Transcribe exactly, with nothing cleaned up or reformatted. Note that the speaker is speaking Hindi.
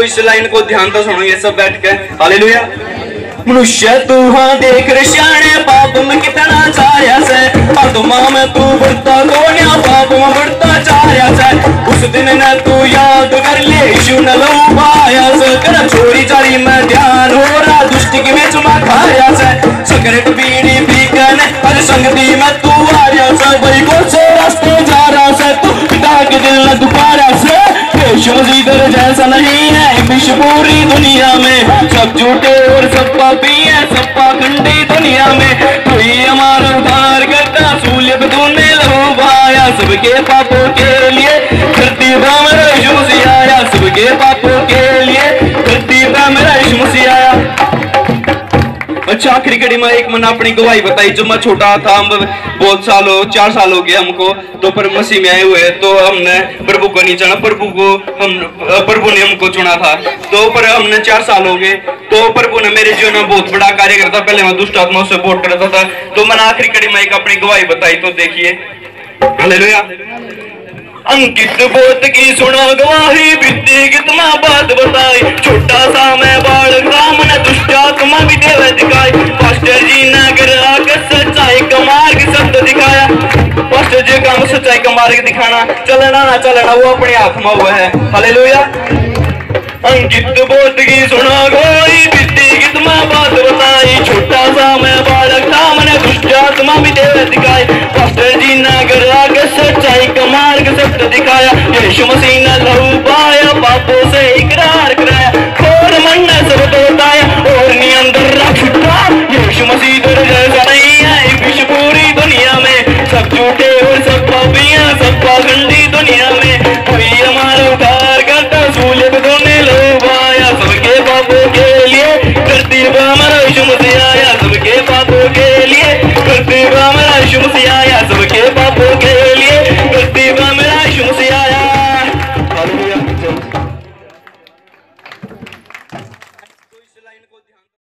तो इस लाइन को ध्यान तो सुनो ये सब बैठ के। हालेलुया। मनुष्य तू हाँ देख ऋषाने पाप में कितना चार्या से, आत्मा में तू बढ़ता गोन्या पाप में बढ़ता चार्या से। उस दिन न तू याद कर ले यीशु न लो पाया से, कर छोरी चारी में ध्यान हो रहा दुष्ट की में चुमा खाया से। सिगरेट बीड़ी पी कर हर संगति में तू आया से, भाई को से रास्ते जा रहा से, तू पिता के दिल न दुपारा से। यीशु मसीह तेरे जैसा नहीं है पूरी दुनिया में, सब झूठे और सब पापी है सब पाखंडी दुनिया में। कोई हमारा उद्धार करता सूल्य पे तूने लहू बहाया, सबके पापों के लिए धरती पे मेरा यीशु मसीह आया, सबके पापों के लिए धरती पे मेरा यीशु मसीह आया। अच्छा आखिरी कड़ी में एक मैंने अपनी गवाही बताई। जब मैं छोटा था, हम बहुत साल हो चार साल हो गए हमको, तो पर मसीह में आए हुए तो हमने प्रभु को नहीं चुना, प्रभु को हम प्रभु ने हमको चुना था। तो पर हमने चार साल हो गए तो प्रभु ने मेरे जीवन में बहुत बड़ा कार्य करता। पहले मैं दुष्ट आत्माओं से बहुत डरता था, तो मैंने आखिरी कड़ी में एक अपनी गवाही बताई। तो देखिए हालेलुया। अंकित बोत की सुना गवाही, बीती कितना बात बताई, छोटा सा मैं बालक था मन दुष्ट आत्मा भी देव दिखाई। पास्टर जी ने घर आकर सच्चाई का मार्ग सब दिखाया, पास्टर जी का सच्चाई का मार्ग दिखाना, चलना ना चलना वो अपने हाथ में हुआ है। हालेलुया। अंकित बोत की सुना गवाही, बीती कितना बात बताई, छोटा सा मैं बालक था मन दुष्ट आत्मा भी देव दिखाई। पास्टर जी ने घर आकर सच्चाई का मार्ग दिखाया, यीशु मसीह ने लहू बहाया पापों से